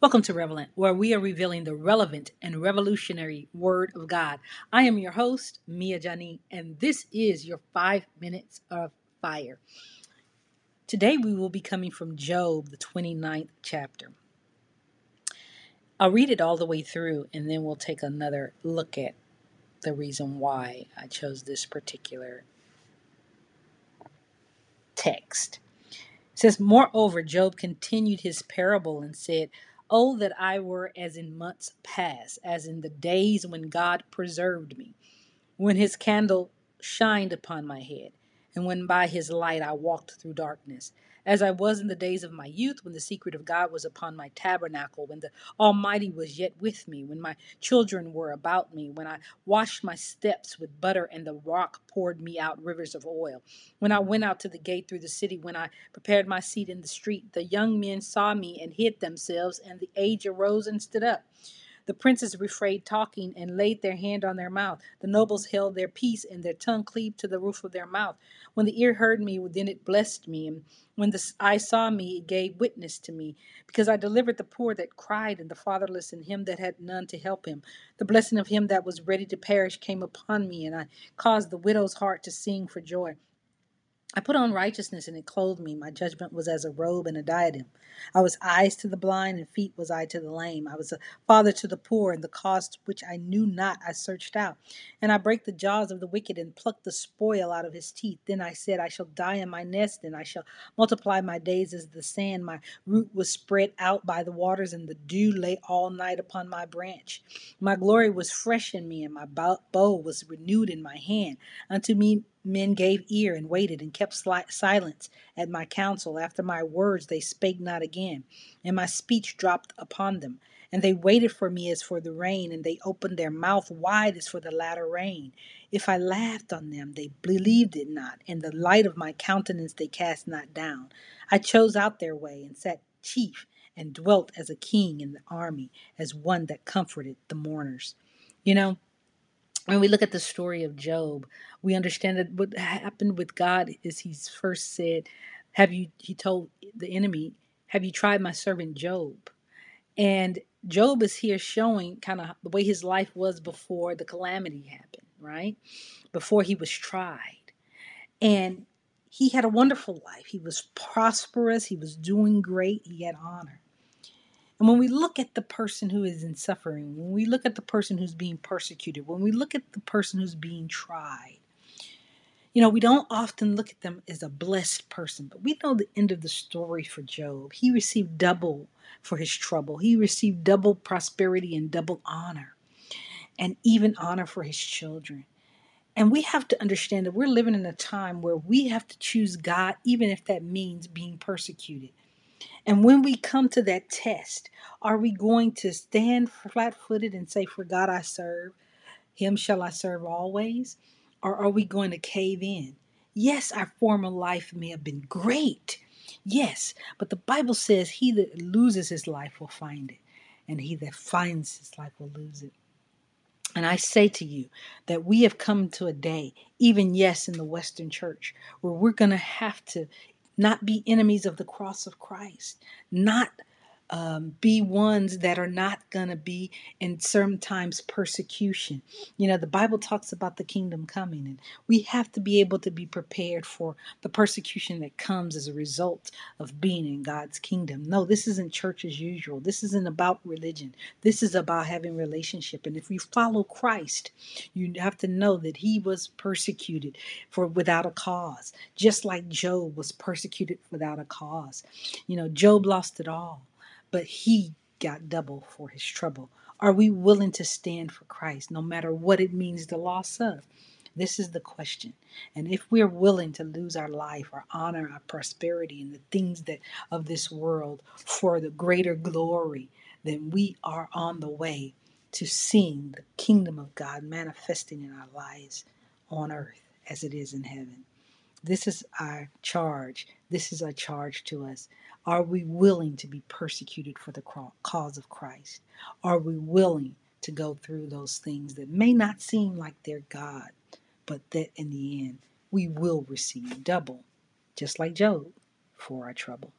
Welcome to Revelant, where we are revealing the relevant and revolutionary Word of God. I am your host, Mia Janine, and this is your 5 minutes of fire. Today we will be coming from Job, the 29th chapter. I'll read it all the way through, and then we'll take another look at the reason why I chose this particular text. It says, "Moreover, Job continued his parable and said, 'Oh, that I were as in months past, as in the days when God preserved me, when his candle shined upon my head, and when by his light I walked through darkness, as I was in the days of my youth, when the secret of God was upon my tabernacle, when the Almighty was yet with me, when my children were about me, when I washed my steps with butter and the rock poured me out rivers of oil, when I went out to the gate through the city, when I prepared my seat in the street, the young men saw me and hid themselves, and the aged arose and stood up. The princes refrained talking and laid their hand on their mouth. The nobles held their peace, and their tongue cleaved to the roof of their mouth. When the ear heard me, then it blessed me. And when the eye saw me, it gave witness to me. Because I delivered the poor that cried, and the fatherless, and him that had none to help him. The blessing of him that was ready to perish came upon me, and I caused the widow's heart to sing for joy. I put on righteousness, and it clothed me. My judgment was as a robe and a diadem. I was eyes to the blind, and feet was I to the lame. I was a father to the poor, and the cause which I knew not I searched out. And I brake the jaws of the wicked, and plucked the spoil out of his teeth. Then I said, I shall die in my nest, and I shall multiply my days as the sand. My root was spread out by the waters, and the dew lay all night upon my branch. My glory was fresh in me, and my bow was renewed in my hand. Unto me men gave ear and waited and kept silence at my counsel. After my words they spake not again, and my speech dropped upon them. And they waited for me as for the rain, and they opened their mouth wide as for the latter rain. If I laughed on them, they believed it not, and the light of my countenance they cast not down. I chose out their way and sat chief, and dwelt as a king in the army, as one that comforted the mourners.'" You know, when we look at the story of Job, we understand that what happened with God is he first said, he told the enemy, "Have you tried my servant Job?" And Job is here showing kind of the way his life was before the calamity happened, right? Before he was tried. And he had a wonderful life. He was prosperous. He was doing great. He had honor. And when we look at the person who is in suffering, when we look at the person who's being persecuted, when we look at the person who's being tried, you know, we don't often look at them as a blessed person, but we know the end of the story for Job. He received double for his trouble. He received double prosperity and double honor, and even honor for his children. And we have to understand that we're living in a time where we have to choose God, even if that means being persecuted. And when we come to that test, are we going to stand flat-footed and say, "For God I serve, him shall I serve always"? Or are we going to cave in? Yes, our former life may have been great. Yes, but the Bible says he that loses his life will find it, and he that finds his life will lose it. And I say to you that we have come to a day, even yes, in the Western church, where we're going to have to not be enemies of the cross of Christ, not be ones that are not going to be in sometimes persecution. You know, the Bible talks about the kingdom coming, and we have to be able to be prepared for the persecution that comes as a result of being in God's kingdom. No, this isn't church as usual. This isn't about religion. This is about having relationship. And if you follow Christ, you have to know that he was persecuted for without a cause, just like Job was persecuted without a cause. You know, Job lost it all, but he got double for his trouble. Are we willing to stand for Christ no matter what it means the loss of? This is the question. And if we're willing to lose our life, our honor, our prosperity, and the things that of this world for the greater glory, then we are on the way to seeing the kingdom of God manifesting in our lives on earth as it is in heaven. This is our charge. This is our charge to us. Are we willing to be persecuted for the cause of Christ? Are we willing to go through those things that may not seem like they're God, but that in the end we will receive double, just like Job, for our trouble?